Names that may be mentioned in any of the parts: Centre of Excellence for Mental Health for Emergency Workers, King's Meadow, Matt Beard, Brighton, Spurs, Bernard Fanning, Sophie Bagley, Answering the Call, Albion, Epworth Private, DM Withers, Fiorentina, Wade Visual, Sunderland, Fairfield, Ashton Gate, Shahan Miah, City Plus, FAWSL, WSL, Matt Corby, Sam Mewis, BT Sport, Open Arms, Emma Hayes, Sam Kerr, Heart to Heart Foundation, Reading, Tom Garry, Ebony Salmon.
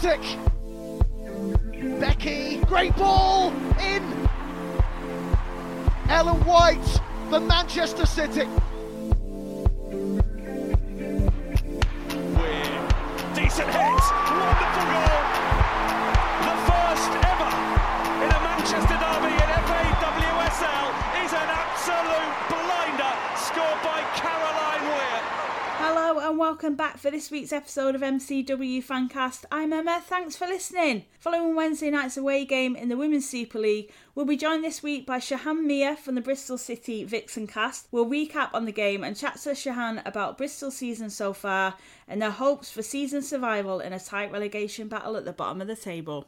Partick. Becky, great ball, in. Ellen White for Manchester City. Decent hit, wonderful goal. The first ever in a Manchester derby in FAWSL is an absolute blinder, scored by Caroline Weir. Hello and welcome back for this week's episode of MCW Fancast. I'm Emma, thanks for listening. Following Wednesday night's away game in the Women's Super League, we'll be joined this week by Shahan Miah from the Bristol City Vixencast. We'll recap on the game and chat to Shahan about Bristol's season so far and their hopes for season survival in a tight relegation battle at the bottom of the table.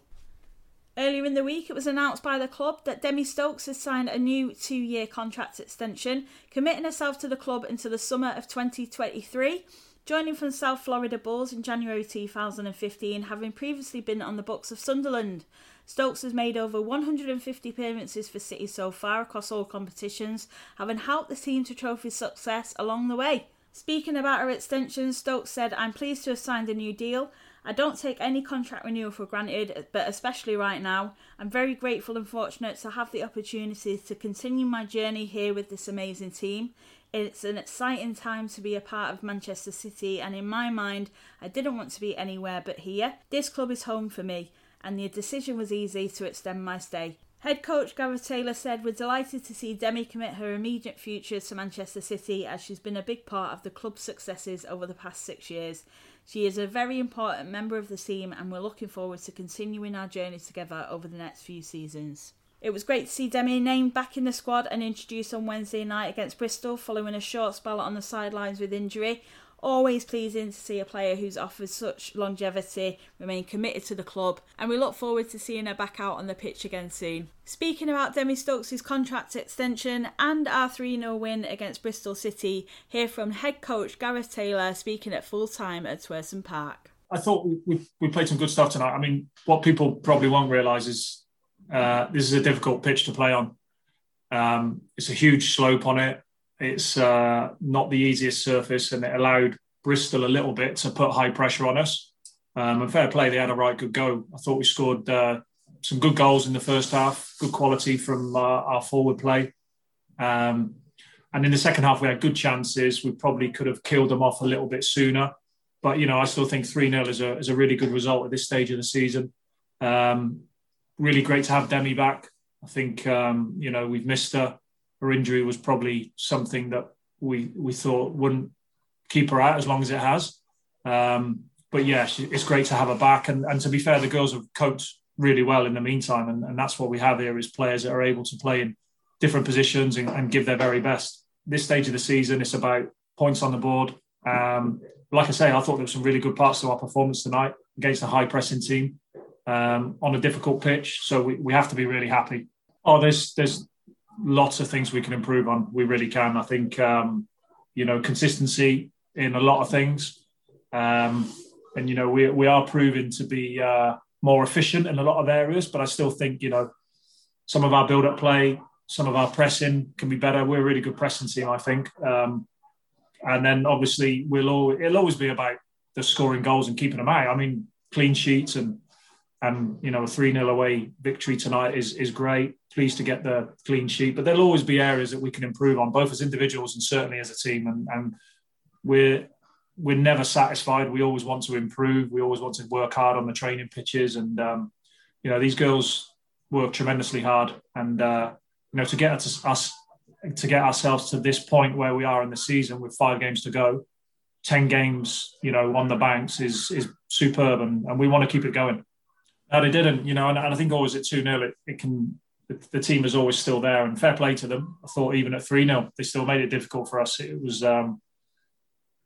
Earlier in the week, it was announced by the club that Demi Stokes has signed a new 2-year contract extension, committing herself to the club until the summer of 2023, joining from South Florida Bulls in January 2015, having previously been on the books of Sunderland. Stokes has made over 150 appearances for City so far across all competitions, having helped the team to trophy success along the way. Speaking about her extension, Stokes said, "I'm pleased to have signed a new deal. I don't take any contract renewal for granted, but especially right now, I'm very grateful and fortunate to have the opportunity to continue my journey here with this amazing team. It's an exciting time to be a part of Manchester City, and in my mind, I didn't want to be anywhere but here. This club is home for me, and the decision was easy to extend my stay." Head coach Gareth Taylor said, "We're delighted to see Demi commit her immediate future to Manchester City, as she's been a big part of the club's successes over the past 6 years. She is a very important member of the team, and we're looking forward to continuing our journey together over the next few seasons." It was great to see Demi named back in the squad and introduced on Wednesday night against Bristol following a short spell on the sidelines with injury. Always pleasing to see a player who's offered such longevity remain committed to the club, and we look forward to seeing her back out on the pitch again soon. Speaking about Demi Stokes' contract extension and our 3-0 win against Bristol City, hear from head coach Gareth Taylor speaking at full time at Twerton Park. I thought we played some good stuff tonight. I mean, what people probably won't realise is this is a difficult pitch to play on. It's a huge slope on it. It's not the easiest surface, and it allowed Bristol a little bit to put high pressure on us. And fair play, they had a right good go. I thought we scored some good goals in the first half, good quality from our forward play. And in the second half, we had good chances. We probably could have killed them off a little bit sooner. But, you know, I still think 3-0 is a really good result at this stage of the season. Really great to have Demi back. I think, you know, we've missed her. Her injury was probably something that we thought wouldn't keep her out as long as it has. But yeah, it's great to have her back. And to be fair, the girls have coped really well in the meantime. And that's what we have here is players that are able to play in different positions and give their very best. This stage of the season, it's about points on the board. Like I say, I thought there were some really good parts to our performance tonight against a high pressing team on a difficult pitch. So we have to be really happy. Oh, there's lots of things we can improve on. We really can. I think, you know, consistency in a lot of things. And, you know, we are proving to be more efficient in a lot of areas, but I still think, you know, some of our build-up play, some of our pressing can be better. We're a really good pressing team, I think. And then obviously it'll always be about the scoring goals and keeping them out. I mean, clean sheets and you know, a 3-0 away victory tonight is great. Pleased to get the clean sheet. But there'll always be areas that we can improve on, both as individuals and certainly as a team. And we're never satisfied. We always want to improve. We always want to work hard on the training pitches. And, you know, these girls work tremendously hard. And, you know, to get ourselves to this point where we are in the season with 5 games to go, 10 games, you know, on the bounce is superb. And we want to keep it going. No, they didn't, you know, and I think always at 2-0, the team is always still there, and fair play to them. I thought even at 3-0, they still made it difficult for us. It was,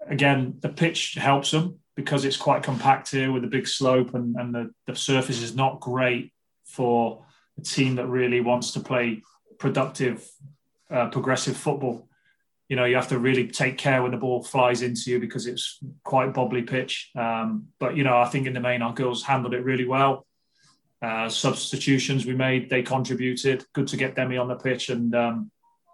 again, the pitch helps them because it's quite compact here with a big slope and the surface is not great for a team that really wants to play productive, progressive football. You know, you have to really take care when the ball flies into you because it's quite bobbly pitch. But, you know, I think in the main, our girls handled it really well. Substitutions we made, they contributed. Good to get Demi on the pitch. And,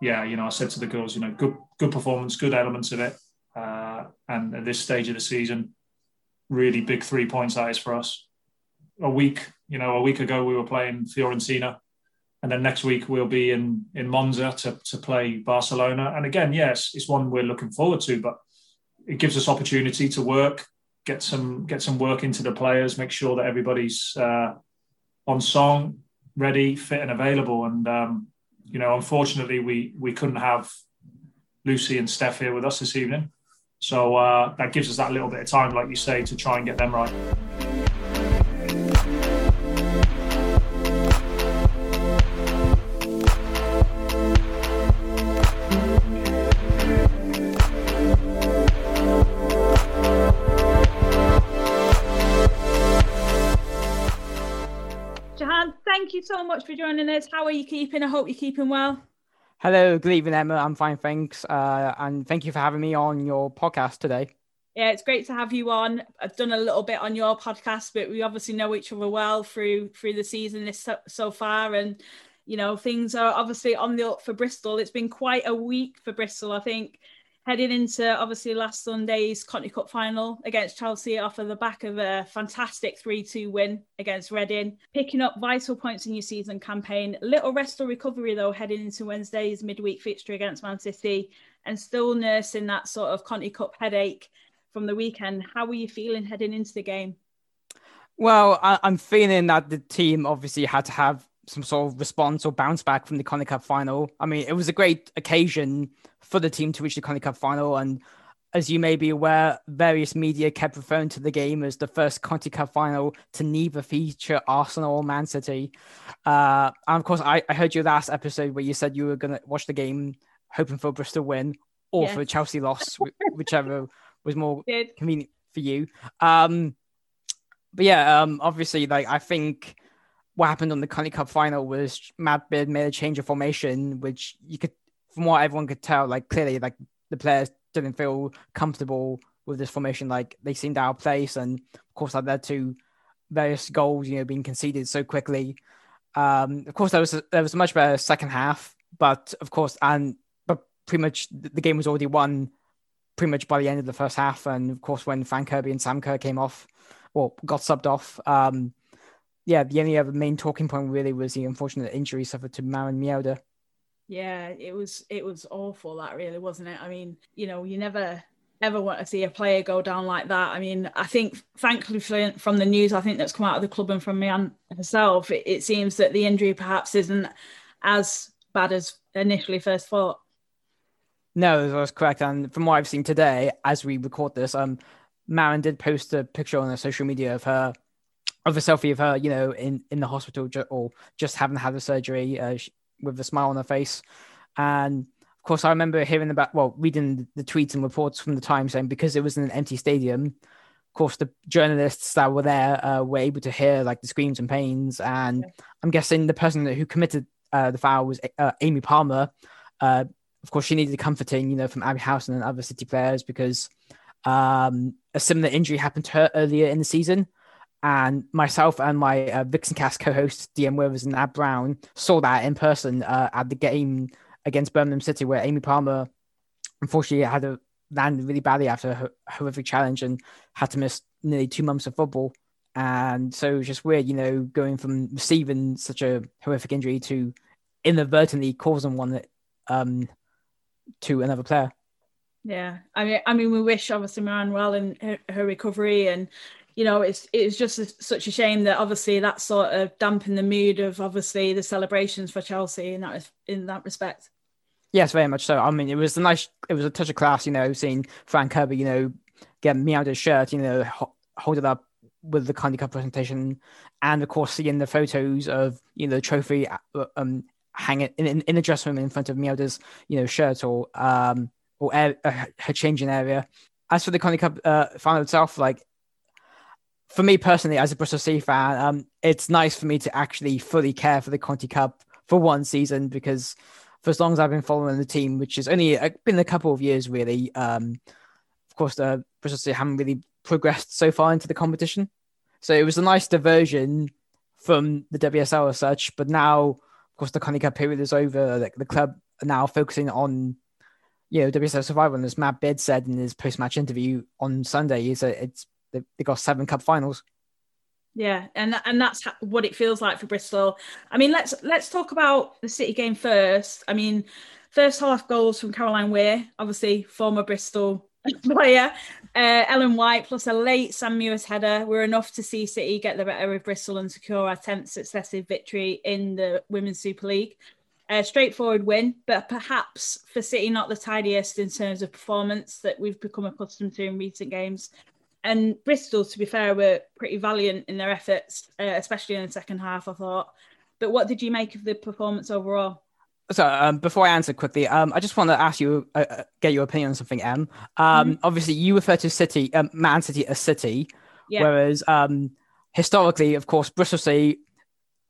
yeah, you know, I said to the girls, you know, good performance, good elements of it. And at this stage of the season, really big 3 points that is for us. a week ago we were playing Fiorentina, and then next week we'll be in Monza to play Barcelona. And again, yes, it's one we're looking forward to, but it gives us opportunity to work, get some work into the players, make sure that everybody's on song, ready, fit and available. And, unfortunately we couldn't have Lucy and Steph here with us this evening. So that gives us that little bit of time, like you say, to try and get them right. Thank you so much for joining us. How are you keeping? I hope you're keeping well. Hello, good evening, Emma. I'm fine, thanks. And thank you for having me on your podcast today. Yeah, it's great to have you on. I've done a little bit on your podcast, but we obviously know each other well through the season so far. And, things are obviously on the up for Bristol. It's been quite a week for Bristol, I think, heading into obviously last Sunday's Conti Cup final against Chelsea off of the back of a fantastic 3-2 win against Reading, picking up vital points in your season campaign. Little rest or recovery though, heading into Wednesday's midweek fixture against Man City, and still nursing that sort of Conti Cup headache from the weekend. How were you feeling heading into the game? Well, I'm feeling that the team obviously had to have some sort of response or bounce back from the Conti Cup final. I mean, it was a great occasion for the team to reach the Conti Cup final. And as you may be aware, various media kept referring to the game as the first Conti Cup final to neither feature Arsenal or Man City. And of course, I heard your last episode where you said you were going to watch the game hoping for a Bristol win or for a Chelsea loss, whichever was more convenient for you. Obviously, I think what happened on the Conti Cup final was Matt Beard made a change of formation, which you could, from what everyone could tell, clearly, the players didn't feel comfortable with this formation. They seemed out of place. And of course that led to various goals, being conceded so quickly. Of course there was a much better second half, but of course, but pretty much the game was already won pretty much by the end of the first half. And of course, when Frank Kirby and Sam Kerr got subbed off, the only other main talking point really was the unfortunate injury suffered to Maren Mjelde. Yeah, it was awful, that really, wasn't it? I mean, you never ever want to see a player go down like that. I mean, I think, thankfully from the news, I think that's come out of the club and from Mjelde herself, it seems that the injury perhaps isn't as bad as initially first thought. No, that's correct. And from what I've seen today, as we record this, Maren did post a picture on her social media of a selfie of her, in the hospital, or just having had the surgery with a smile on her face. And of course, I remember reading the tweets and reports from the time saying, because it was in an empty stadium, of course, the journalists that were there were able to hear the screams and pains. And I'm guessing the person who committed the foul was Amy Palmer. Of course, she needed comforting, from Abbey House and other City players, because a similar injury happened to her earlier in the season. And myself and my Vixencast co-host, DM Withers and Ab Brown, saw that in person at the game against Birmingham City, where Amy Palmer, unfortunately, had to land really badly after a horrific challenge and had to miss nearly 2 months of football. And so it was just weird, going from receiving such a horrific injury to inadvertently causing one to another player. Yeah, I mean, we wish, obviously, Maren well in her recovery, and it's just such a shame that obviously that sort of dampened the mood of obviously the celebrations for Chelsea in that respect. Yes, very much so. I mean, it was a touch of class, seeing Frank Kirby, get Mjelde's shirt, hold it up with the Conti Cup presentation, and of course seeing the photos of the trophy hanging in the dressing room in front of Mjelde's shirt or her changing area. As for the Conti Cup final itself, for me personally, as a Bristol City fan, it's nice for me to actually fully care for the Conti Cup for one season, because for as long as I've been following the team, which has only been a couple of years really, of course, Bristol City haven't really progressed so far into the competition. So it was a nice diversion from the WSL as such. But now, of course, the Conti Cup period is over. The club are now focusing on WSL survival. And as Matt Beard said in his post-match interview on Sunday, he said they got 7 cup finals. Yeah, and that's what it feels like for Bristol. I mean, let's talk about the City game first. I mean, first half goals from Caroline Weir, obviously former Bristol player. Ellen White plus a late Sam Mewis header were enough to see City get the better of Bristol and secure our 10th successive victory in the Women's Super League. A straightforward win, but perhaps for City not the tidiest in terms of performance that we've become accustomed to in recent games. And Bristol, to be fair, were pretty valiant in their efforts, especially in the second half, I thought. But what did you make of the performance overall? So before I answer quickly, I just want to ask you, get your opinion on something, Em. Obviously, you refer to City, Man City as City, whereas historically, of course, Bristol City,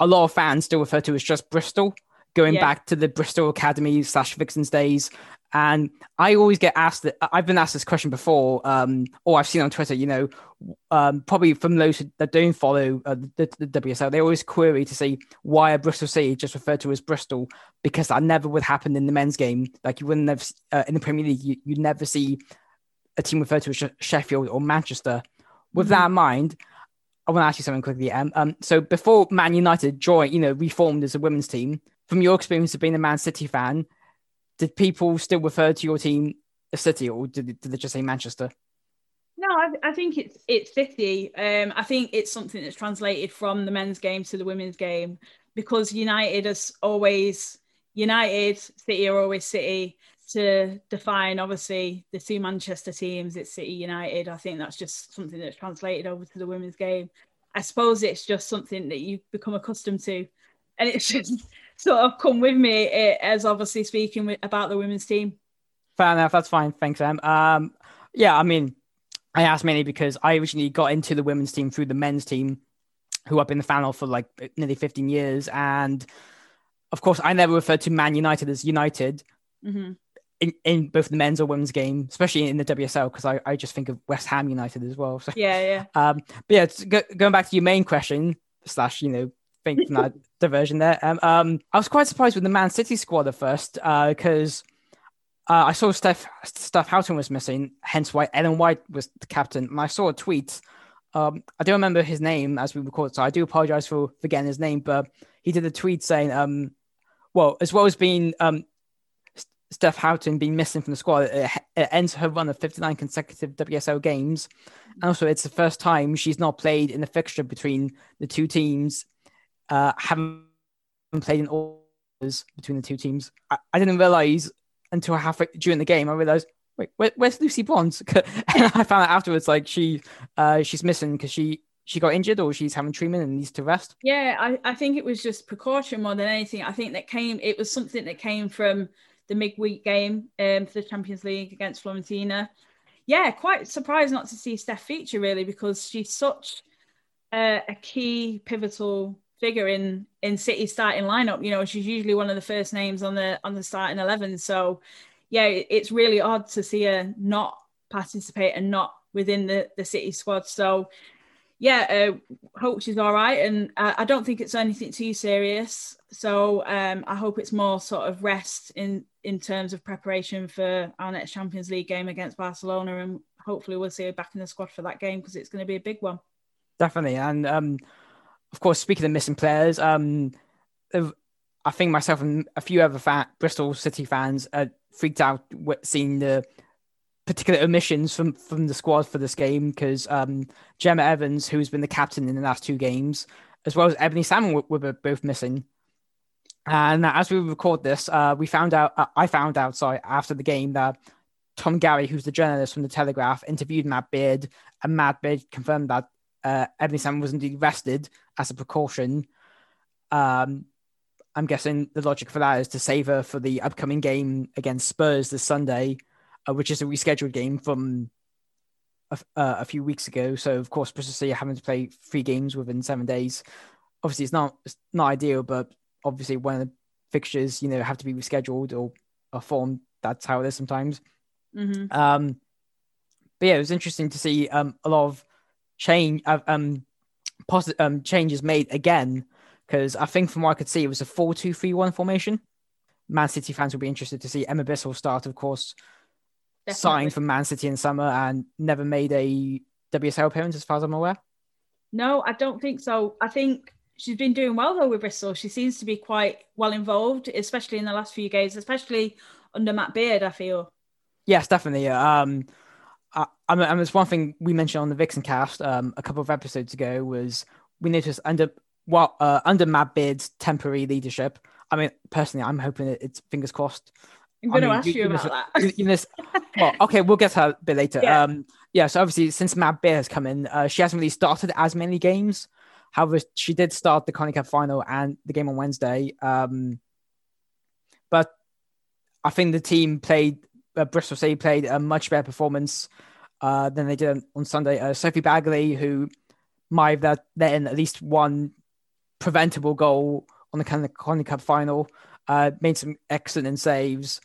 a lot of fans still refer to as just Bristol, going back to the Bristol Academy / Vixens days. And I always get asked that. I've been asked this question before, or I've seen on Twitter, you know, probably from those that don't follow the WSL, they always query to see why a Bristol City just referred to as Bristol, because that never would happen in the men's game. Like you wouldn't have, in the Premier League, you'd never see a team referred to as Sheffield or Manchester. With that in mind, I want to ask you something quickly, Em. So before Man United joined, you know, reformed as a women's team, from your experience of being a Man City fan, did people still refer to your team as City, or did they just say Manchester? No, I think it's City. I think it's something that's translated from the men's game to the women's game, because United is always United, City are always City. To define, obviously, the two Manchester teams, it's City United. I think that's just something that's translated over to the women's game. I suppose it's just something that you become accustomed to, and it's just sort of come with me as obviously speaking about the women's team. Fair enough, that's fine. Thanks, Em. Yeah, I mean, I asked mainly because I originally got into the women's team through the men's team, who I've been a fan of for like nearly 15 years. And of course, I never referred to Man United as United in both the men's or women's game, especially in the WSL, because I just think of West Ham United as well. So. Yeah. But yeah, going back to your main question / you know, think from that diversion there. I was quite surprised with the Man City squad at first, because I saw Steph Houghton was missing, hence why Ellen White was the captain. And I saw a tweet. I don't remember his name as we record, so I do apologize for forgetting his name, but he did a tweet saying, well, as well as being Steph Houghton being missing from the squad, it ends her run of 59 consecutive WSL games. And also, it's the first time she's not played in the fixture between the two teams. Haven't played in orders between the two teams. I didn't realise until halfway during the game, I realised, wait, where's Lucy Bronze? And I found out afterwards, like she's missing because she got injured or she's having treatment and needs to rest. Yeah, I think it was just precaution more than anything. I think it was something that came from the midweek game for the Champions League against Fiorentina. Yeah, quite surprised not to see Steph feature really, because she's such a key pivotal figure in City's starting lineup. You know, she's usually one of the first names on the starting 11. So yeah, it's really odd to see her not participate and not within the City squad. So yeah, hope she's all right, and I don't think it's anything too serious. So I hope it's more sort of rest in terms of preparation for our next Champions League game against Barcelona, and hopefully we'll see her back in the squad for that game, because it's going to be a big one. Definitely. And of course, speaking of missing players, I think myself and a few other Bristol City fans freaked out seeing the particular omissions from the squad for this game, because Gemma Evans, who's been the captain in the last two games, as well as Ebony Salmon, were both missing. And as we record this, I found out after the game that Tom Garry, who's the journalist from The Telegraph, interviewed Matt Beard, and Matt Beard confirmed that Ebony Salmon was indeed rested as a precaution. I'm guessing the logic for that is to save her for the upcoming game against Spurs this Sunday, which is a rescheduled game from a few weeks ago. So of course, Bristol City having to play 3 games within 7 days. Obviously, it's not ideal, but obviously one of the fixtures, you know, have to be rescheduled or formed. That's how it is sometimes. Mm-hmm. But yeah, it was interesting to see a lot of changes made again, because I think from what I could see, it was a 4-2-3-1 formation. Man City fans will be interested to see Emma Bissell start, of course. Definitely. Signed from Man City in summer and never made a WSL appearance as far as I'm aware. No, I don't think so. I think she's been doing well, though, with Bristol. She seems to be quite well involved, especially in the last few games, especially under Matt Beard, I feel. Yes, definitely. It's one thing we mentioned on the Vixencast a couple of episodes ago was we noticed under Matt Beard's temporary leadership. I mean, personally, I'm hoping it's fingers crossed. I'm going to ask you about that. Okay, we'll get to her a bit later. Yeah. So obviously, since Matt Beard has come in, she hasn't really started as many games. However, she did start the Conti Cup final and the game on Wednesday. But I think the team Bristol City played a much better performance than they did on Sunday. Sophie Bagley, who might have let in at least one preventable goal on the Conti Cup final, made some excellent saves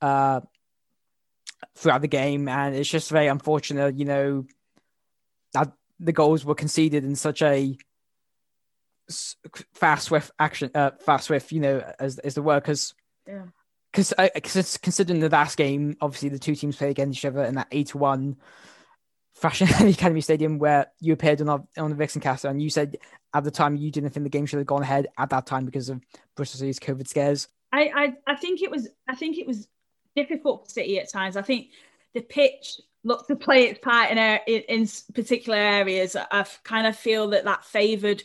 throughout the game. And it's just very unfortunate, that the goals were conceded in such a fast, swift action, as the word, because... Yeah. Because considering the last game, obviously the two teams played against each other in that 8-1 fashion at the Academy Stadium, where you appeared on the Vixencast, and you said at the time you didn't think the game should have gone ahead at that time because of Bristol City's COVID scares. I think it was difficult for City at times. I think the pitch looked to play its part in particular areas. I kind of feel that favoured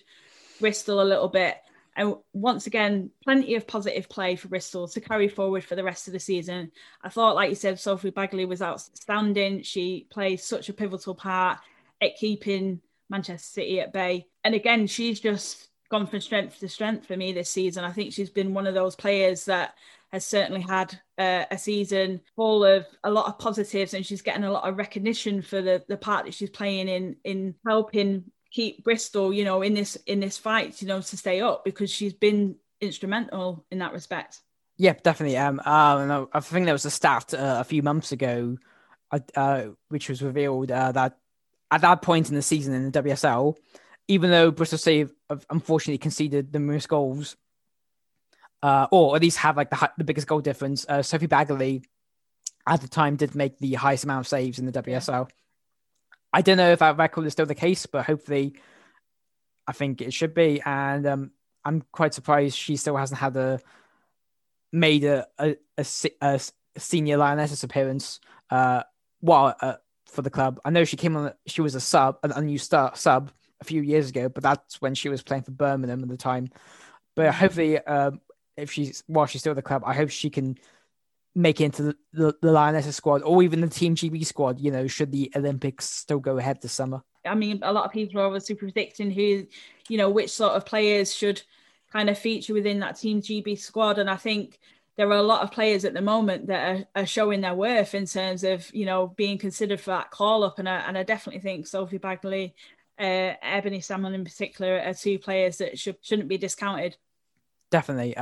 Bristol a little bit. And once again, plenty of positive play for Bristol to carry forward for the rest of the season. I thought, like you said, Sophie Bagley was outstanding. She plays such a pivotal part at keeping Manchester City at bay. And again, she's just gone from strength to strength for me this season. I think she's been one of those players that has certainly had a season full of a lot of positives, and she's getting a lot of recognition for the part that she's playing in helping keep Bristol, in this fight, to stay up, because she's been instrumental in that respect. Yeah, definitely. And I think there was a stat a few months ago, which was revealed that at that point in the season in the WSL, even though Bristol City have unfortunately conceded the most goals, or at least have the biggest goal difference, Sophie Bagley at the time did make the highest amount of saves in the WSL. I don't know if that record is still the case, but hopefully I think it should be. And I'm quite surprised she still hasn't had made a senior Lionesses appearance for the club. I know she came on, she was a sub, an unused sub a few years ago, but that's when she was playing for Birmingham at the time. But hopefully she's still at the club, I hope she can make it into the Lionesses squad, or even the Team GB squad, should the Olympics still go ahead this summer. I mean, a lot of people are obviously predicting who, which sort of players should kind of feature within that Team GB squad. And I think there are a lot of players at the moment that are showing their worth in terms of, being considered for that call-up. And I definitely think Sophie Bagley, Ebony Salmon in particular, are two players that shouldn't be discounted. Definitely.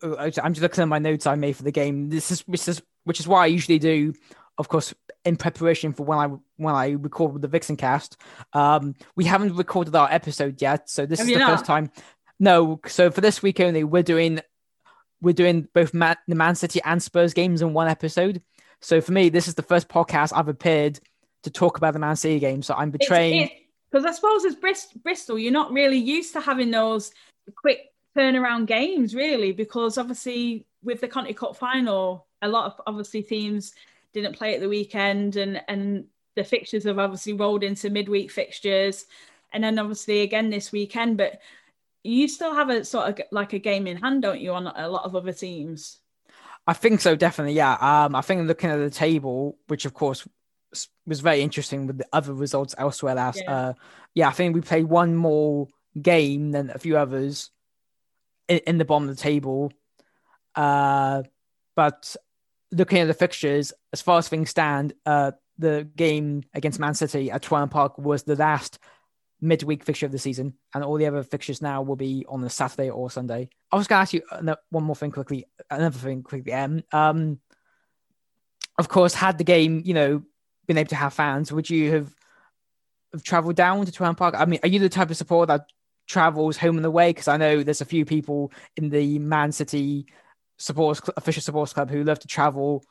I'm just looking at my notes I made for the game. Which is why I usually do, of course, in preparation for when I record the Vixencast. We haven't recorded our episode yet, so this is the first time. No, so for this week only, we're doing both the Man City and Spurs games in one episode. So for me, this is the first podcast I've appeared to talk about the Man City game. So I'm betraying, because I suppose as Bristol, you're not really used to having those quick turnaround games, really, because obviously with the Conti Cup final, a lot of obviously teams didn't play at the weekend, and the fixtures have obviously rolled into midweek fixtures, and then obviously again this weekend. But you still have a sort of like a game in hand, don't you, on a lot of other teams? I think so, definitely, yeah. I think looking at the table, which of course was very interesting with the other results elsewhere last. Yeah. I think we played one more game than a few others in the bottom of the table. But looking at the fixtures, as far as things stand, the game against Man City at Twerton Park was the last midweek fixture of the season, and all the other fixtures now will be on a Saturday or Sunday. I was going to ask you another thing quickly. Of course, had the game, been able to have fans, would you have travelled down to Twerton Park? I mean, are you the type of supporter that travels home and away? Because I know there's a few people in the Man City official supporters club who love to travel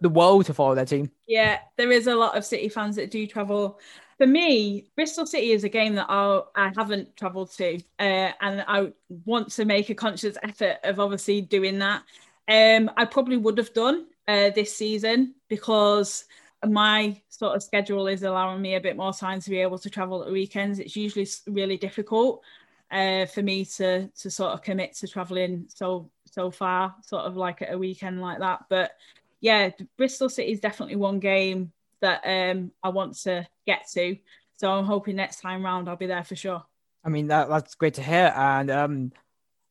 the world to follow their team. Yeah, there is a lot of City fans that do travel. For me, Bristol City is a game that I haven't travelled to, and I want to make a conscious effort of obviously doing that. I probably would have done this season because my sort of schedule is allowing me a bit more time to be able to travel at weekends. It's usually really difficult for me to sort of commit to travelling so far, sort of like at a weekend like that. But yeah, Bristol City is definitely one game that I want to get to. So I'm hoping next time round I'll be there for sure. I mean, that's great to hear. And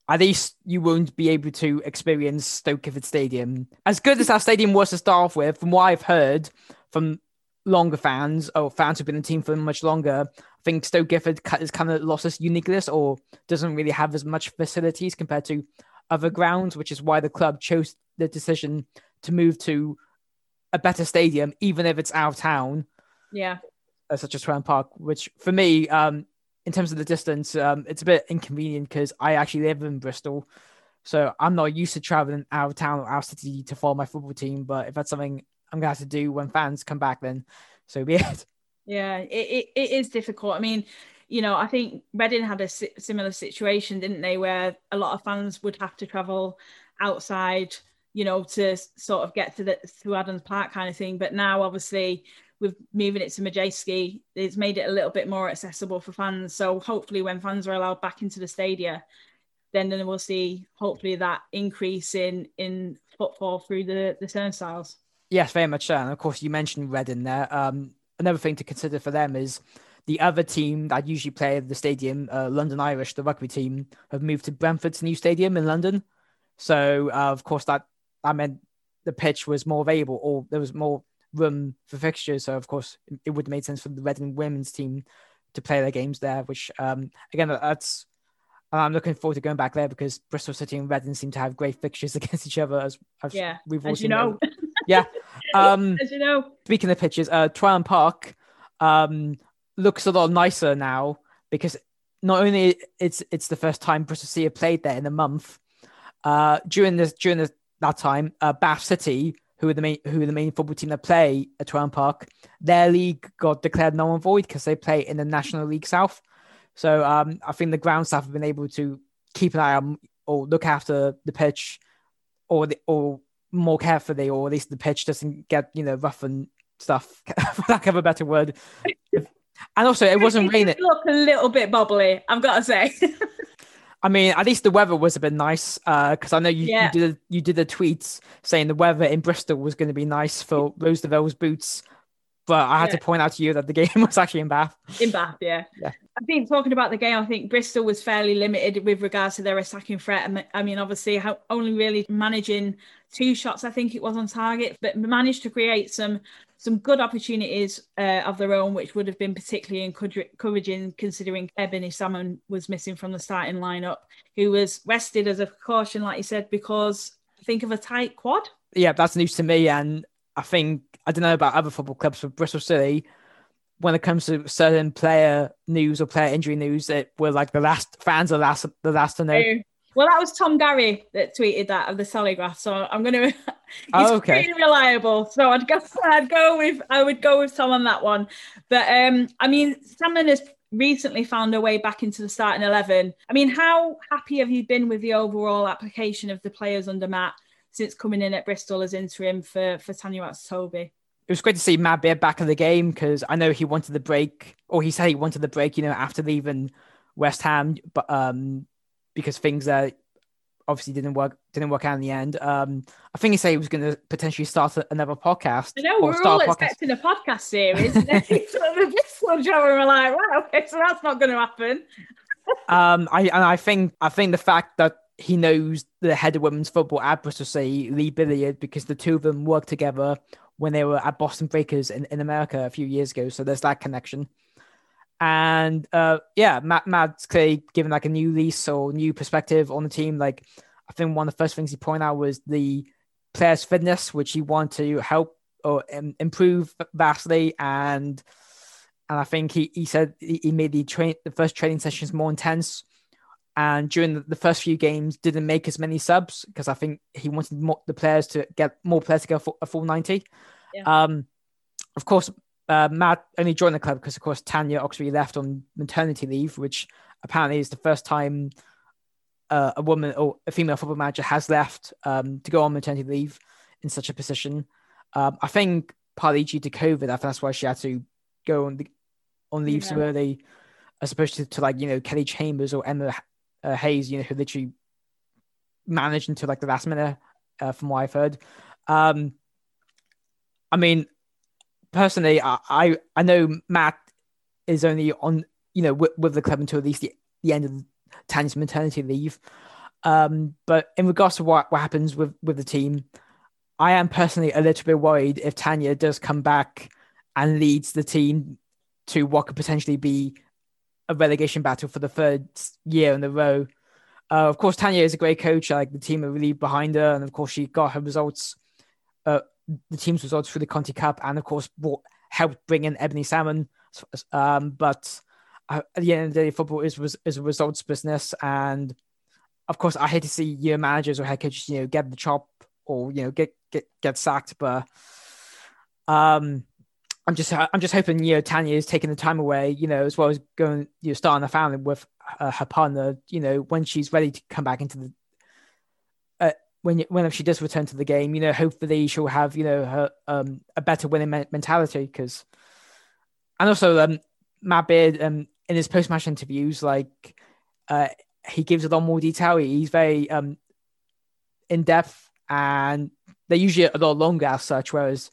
at least you won't be able to experience Stoke Gifford Stadium. As good as that stadium was to start off with, from what I've heard from longer fans or fans who've been in the team for much longer, I think Stoke Gifford has kind of lost its uniqueness or doesn't really have as much facilities compared to other grounds, which is why the club chose the decision to move to a better stadium, even if it's out of town. Yeah. Such as Twerton Park, which for me, in terms of the distance, it's a bit inconvenient because I actually live in Bristol. So I'm not used to traveling out of town or out of city to follow my football team. But if that's something I'm going to have to do when fans come back, then so be it. Yeah, it is difficult. I mean, you know, I think Reading had a similar situation, didn't they, where a lot of fans would have to travel outside, you know, to sort of get to Adams Park kind of thing. But now, obviously, with moving it to Majeski, it's made it a little bit more accessible for fans. So hopefully when fans are allowed back into the stadia, then we'll see hopefully that increase in footfall through the turnstiles. Yes, very much so. And of course, you mentioned Reading there. Another thing to consider for them is the other team that usually play at the stadium, London Irish, the rugby team, have moved to Brentford's new stadium in London. So of course that meant the pitch was more available, or there was more room for fixtures. So of course it would have made sense for the Reading women's team to play their games there, which again, that's, I'm looking forward to going back there because Bristol City and Reading seem to have great fixtures against each other, as you know. Speaking of pitches, Twerton Park looks a lot nicer now because not only it's the first time Bristol City have played there in a month, during that time Bath City, who are the main football team that play at Twerton Park, their league got declared null and void because they play in the National League South. So I think the ground staff have been able to keep an eye on or look after the pitch or more carefully, or at least the pitch doesn't get, you know, rough and stuff, for lack of a better word. And also, it wasn't raining. It looked a little bit bubbly, I've got to say. I mean, at least the weather was a bit nice because I know you did a tweet saying the weather in Bristol was going to be nice for Rose DeVille's boots, but I had to point out to you that the game was actually in Bath. In Bath, yeah. I think talking about the game, I think Bristol was fairly limited with regards to their attacking threat. I mean, obviously, only really managing 2 shots, I think it was, on target, but managed to create some good opportunities of their own, which would have been particularly encouraging considering Ebony Salmon was missing from the starting lineup, who was rested as a precaution, like you said, because I think of a tight quad. Yeah, that's news to me. And I think, I don't know about other football clubs, for Bristol City, when it comes to certain player news or player injury news, that we're like the last to know. Well, that was Tom Garry that tweeted that of the Telegraph, so I'm going to. He's pretty reliable, so I would go with Tom on that one. But I mean, Salmon has recently found her way back into the starting 11. I mean, how happy have you been with the overall application of the players under Matt since coming in at Bristol as interim for Tanya Oxby? It was great to see Matt Beard back in the game because I know he wanted the break, or he said he wanted the break, you know, after leaving West Ham, but because things obviously didn't work out in the end. I think he said he was going to potentially start another podcast. I know, we're all expecting a podcast series. And then he's sort of a Bristol job and we're like, wow, okay, so that's not going to happen. I think the fact that he knows the head of women's football at Bristol City, Lee Billiard, because the two of them worked together when they were at Boston Breakers in America a few years ago. So there's that connection. And Matt's clearly given like a new lease or new perspective on the team. Like, I think one of the first things he pointed out was the players' fitness, which he wanted to help or improve vastly. And I think he said he made the first training sessions more intense, and during the first few games didn't make as many subs because I think he wanted more players to get a full 90. Yeah. Of course, Matt only joined the club because, of course, Tanya Oxby left on maternity leave, which apparently is the first time a woman or a female football manager has left to go on maternity leave in such a position. I think partly due to COVID, I think that's why she had to go on leave so early, as opposed to like, you know, Kelly Chambers or Emma Hayes, you know, who literally managed until like the last minute, from what I've heard. I mean, personally, I know Matt is only on, you know, with the club until at least the end of Tanya's maternity leave. But in regards to what happens with the team, I am personally a little bit worried if Tanya does come back and leads the team to what could potentially be a relegation battle for the third year in a row. Of course, Tanya is a great coach. Like, the team are really behind her, and of course, she got her results, the team's results through the Conti Cup, and of course, helped bring in Ebony Salmon. But at the end of the day, football is a results business, and of course, I hate to see your managers or head coaches, you know, get the chop or, you know, get sacked. But I'm just hoping, you know, Tanya is taking the time away, you know, as well as going, you know, starting a family with her partner, you know, when she's ready to come back into the when she does return to the game, you know, hopefully she'll have, you know, her a better winning mentality. Because, and also Matt Beard, in his post-match interviews, like he gives a lot more detail. He's very in depth, and they're usually a lot longer as such. Whereas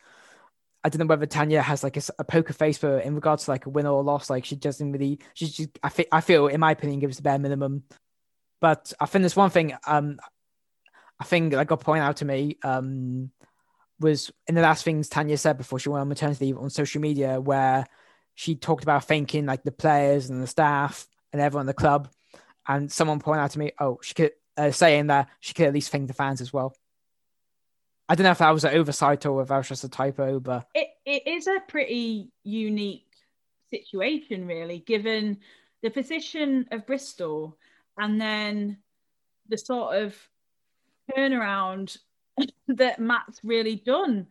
I don't know whether Tanya has like a poker face for in regards to like a win or a loss. Like, she doesn't really, I feel, in my opinion, gives the bare minimum. But I think there's one thing I think that got pointed out to me was in the last things Tanya said before she went on maternity leave on social media, where she talked about thanking like the players and the staff and everyone in the club. And someone pointed out to me, oh, she could saying that she could at least thank the fans as well. I don't know if that was an oversight or if that was just a typo, but it is a pretty unique situation, really, given the position of Bristol and then the sort of turnaround that Matt's really done.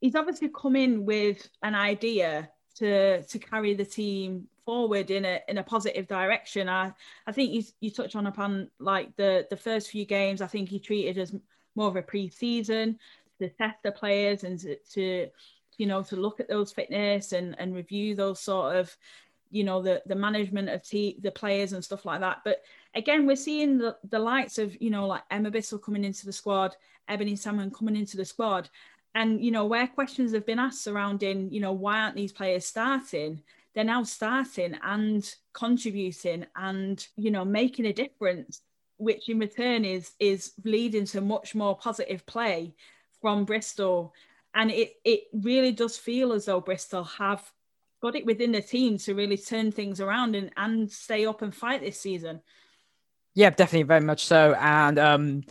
He's obviously come in with an idea to carry the team forward in a positive direction. I think you touch on upon like the first few games. I think he treated as more of a pre-season to test the players and to you know, to look at those fitness and review those sort of, you know, the management of the players and stuff like that. But again, we're seeing the lights of, you know, like Emma Bissell coming into the squad, Ebony Salmon coming into the squad. And, you know, where questions have been asked surrounding, you know, why aren't these players starting? They're now starting and contributing and, you know, making a difference, which in return is leading to much more positive play from Bristol. And it really does feel as though Bristol have got it within the team to really turn things around and stay up and fight this season. Yeah, definitely, very much so. And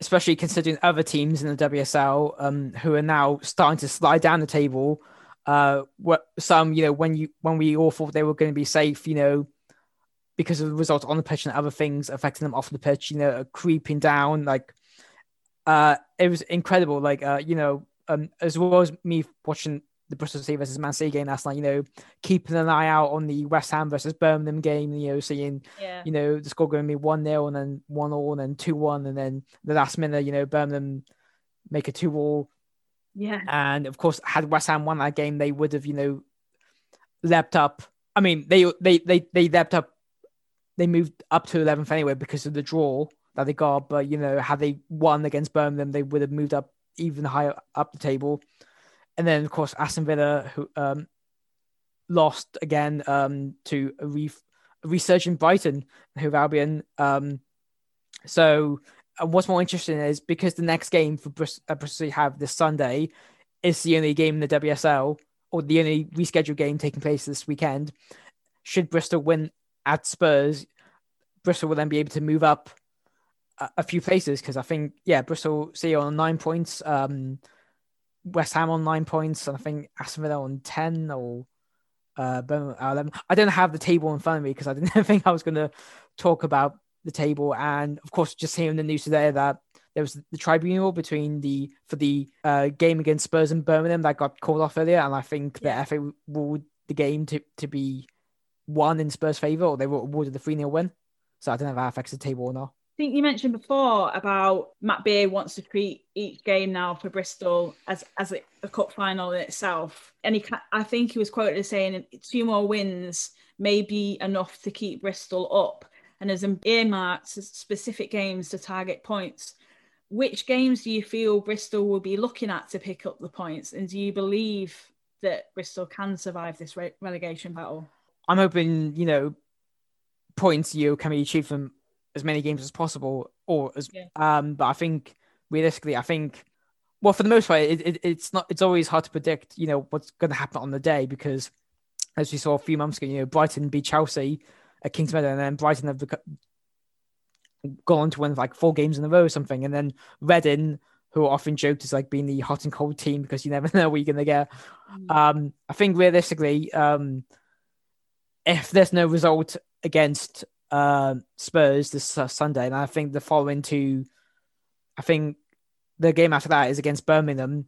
especially considering other teams in the WSL who are now starting to slide down the table. Some, you know, when we all thought they were going to be safe, you know, because of the results on the pitch and other things affecting them off the pitch, you know, creeping down. Like, it was incredible. Like, you know, as well as me watching the Bristol City versus Man City game last night, you know, keeping an eye out on the West Ham versus Birmingham game, you know, seeing, you know, the score going to be 1-0 and then 1-1 and then 2-1. And then the last minute, you know, Birmingham make a 2-2. Yeah. And of course, had West Ham won that game, they would have, you know, leapt up. I mean, they leapt up. They moved up to 11th anyway because of the draw that they got. But, you know, had they won against Birmingham, they would have moved up even higher up the table. And then, of course, Aston Villa, who lost again to a resurgent Brighton, who Albion. So what's more interesting is because the next game for Bristol City have this Sunday is the only game in the WSL, or the only rescheduled game taking place this weekend. Should Bristol win at Spurs, Bristol will then be able to move up a few places, because I think, yeah, Bristol City on 9 points, West Ham on 9 points, and I think Aston Villa on 10 or Birmingham 11. I don't have the table in front of me because I didn't think I was going to talk about the table. And of course, just hearing the news today that there was the tribunal between for the game against Spurs and Birmingham that got called off earlier, and I think the FA ruled the game to be won in Spurs' favour, or they were awarded the 3-0 win. So I don't know if that affects the table or not. I think you mentioned before about Matt Beard wants to treat each game now for Bristol as a cup final in itself. And I think he was quoted as saying 2 more wins may be enough to keep Bristol up, and has earmarked specific games to target points. Which games do you feel Bristol will be looking at to pick up the points? And do you believe that Bristol can survive this relegation battle? I'm hoping, points can be achieved from as many games as possible, but I think realistically, for the most part, it's always hard to predict, what's going to happen on the day, because as we saw a few months ago, Brighton beat Chelsea at King's Meadow, and then Brighton have gone on to win 4 games in a row or something, and then Reading, who are often joked as being the hot and cold team because you never know what you're going to get. I think realistically, if there's no result against Spurs this Sunday, and I think the following two, I think the game after that is against Birmingham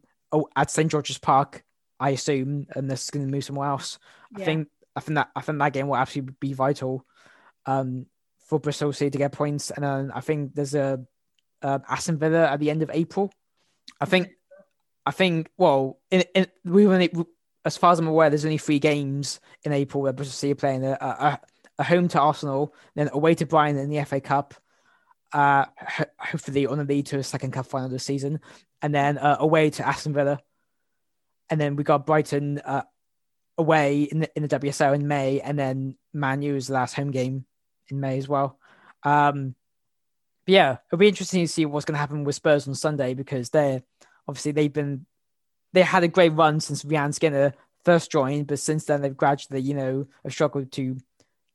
at St George's Park, I assume, and this is going to move somewhere else. Yeah. I think that game will absolutely be vital for Bristol City to get points, and then I think there's a Aston Villa at the end of April. I think we were, as far as I'm aware, there's only 3 games in April where Bristol City are playing. A home to Arsenal, then away to Brighton in the FA Cup, hopefully on the lead to a second cup final this season, and then away to Aston Villa, and then we got Brighton away in the WSL in May, and then Man U is the last home game in May as well. But yeah, it'll be interesting to see what's going to happen with Spurs on Sunday, because they had a great run since Rhian Skinner first joined, but since then they've gradually have struggled to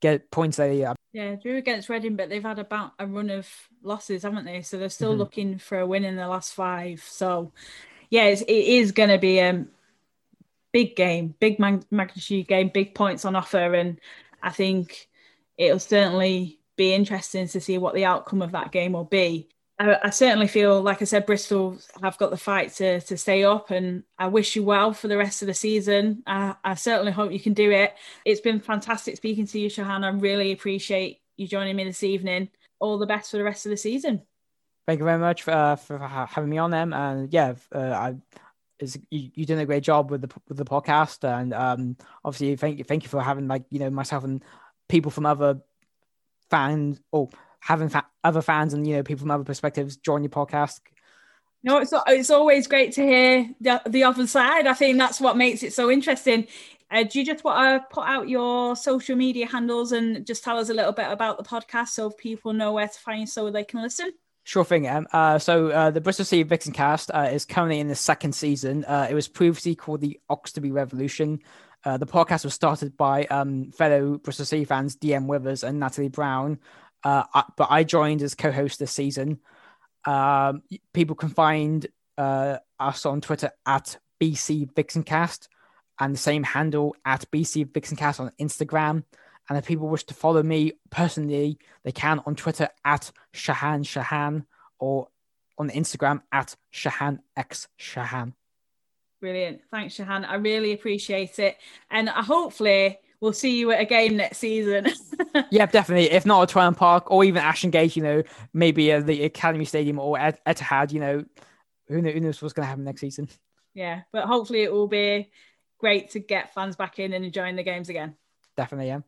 get points there. Yeah, drew against Reading, but they've had about a run of losses, haven't they? So they're still looking for a win in the last 5. So yeah, it is going to be a big game, big magnitude game, big points on offer, and I think it'll certainly be interesting to see what the outcome of that game will be. I certainly feel, like I said, Bristol have got the fight to stay up, and I wish you well for the rest of the season. I certainly hope you can do it. It's been fantastic speaking to you, Shahan. I really appreciate you joining me this evening. All the best for the rest of the season. Thank you very much for having me on, them. And yeah, you're doing a great job with the podcast, and obviously thank you for having myself and people from other fans other fans and people from other perspectives join your podcast. No, it's always great to hear the other side. I think that's what makes it so interesting. Do you just want to put out your social media handles and just tell us a little bit about the podcast so people know where to find you so they can listen? Sure thing. So the Bristol City Vixencast is currently in the 2nd season. It was previously called the Oxterby Revolution. The podcast was started by fellow Bristol City fans DM Withers and Natalie Brown. But I joined as co-host this season. People can find us on Twitter at BC Vixencast, and the same handle at BC Vixencast on Instagram. And if people wish to follow me personally, they can on Twitter at Shahan, or on Instagram at ShahanXShahan. Brilliant. Thanks, Shahan. I really appreciate it. And hopefully we'll see you at a game next season. Yeah, definitely. If not at Twerton Park, or even Ashton Gate, maybe the Academy Stadium or Etihad, who knows what's going to happen next season. Yeah, but hopefully it will be great to get fans back in and enjoying the games again. Definitely, yeah.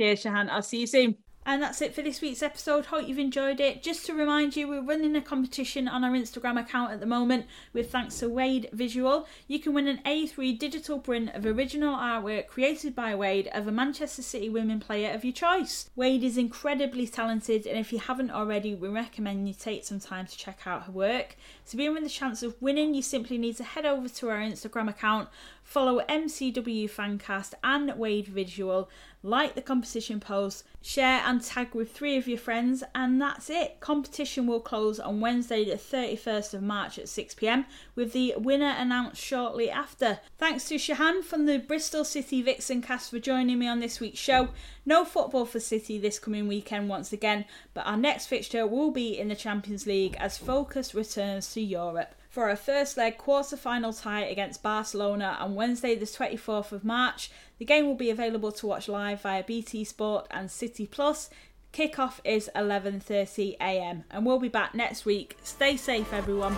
Cheers, Shahan. I'll see you soon. And that's it for this week's episode. Hope you've enjoyed it. Just to remind you, we're running a competition on our Instagram account at the moment with thanks to Wade Visual. You can win an A3 digital print of original artwork created by Wade of a Manchester City women player of your choice. Wade is incredibly talented, and if you haven't already, we recommend you take some time to check out her work. To be in with the chance of winning, you simply need to head over to our Instagram account, follow MCW Fancast and Wade Visual, like the competition post, share and tag with 3 of your friends, and that's it. Competition will close on Wednesday the 31st of March at 6 p.m, with the winner announced shortly after. Thanks to Shahan from the Bristol City Vixencast for joining me on this week's show. No football for City this coming weekend once again, but our next fixture will be in the Champions League as focus returns to Europe for a first leg quarter-final tie against Barcelona on Wednesday the 24th of March. The game will be available to watch live via BT Sport and City Plus. Kickoff is 11:30 a.m. and we'll be back next week. Stay safe, everyone.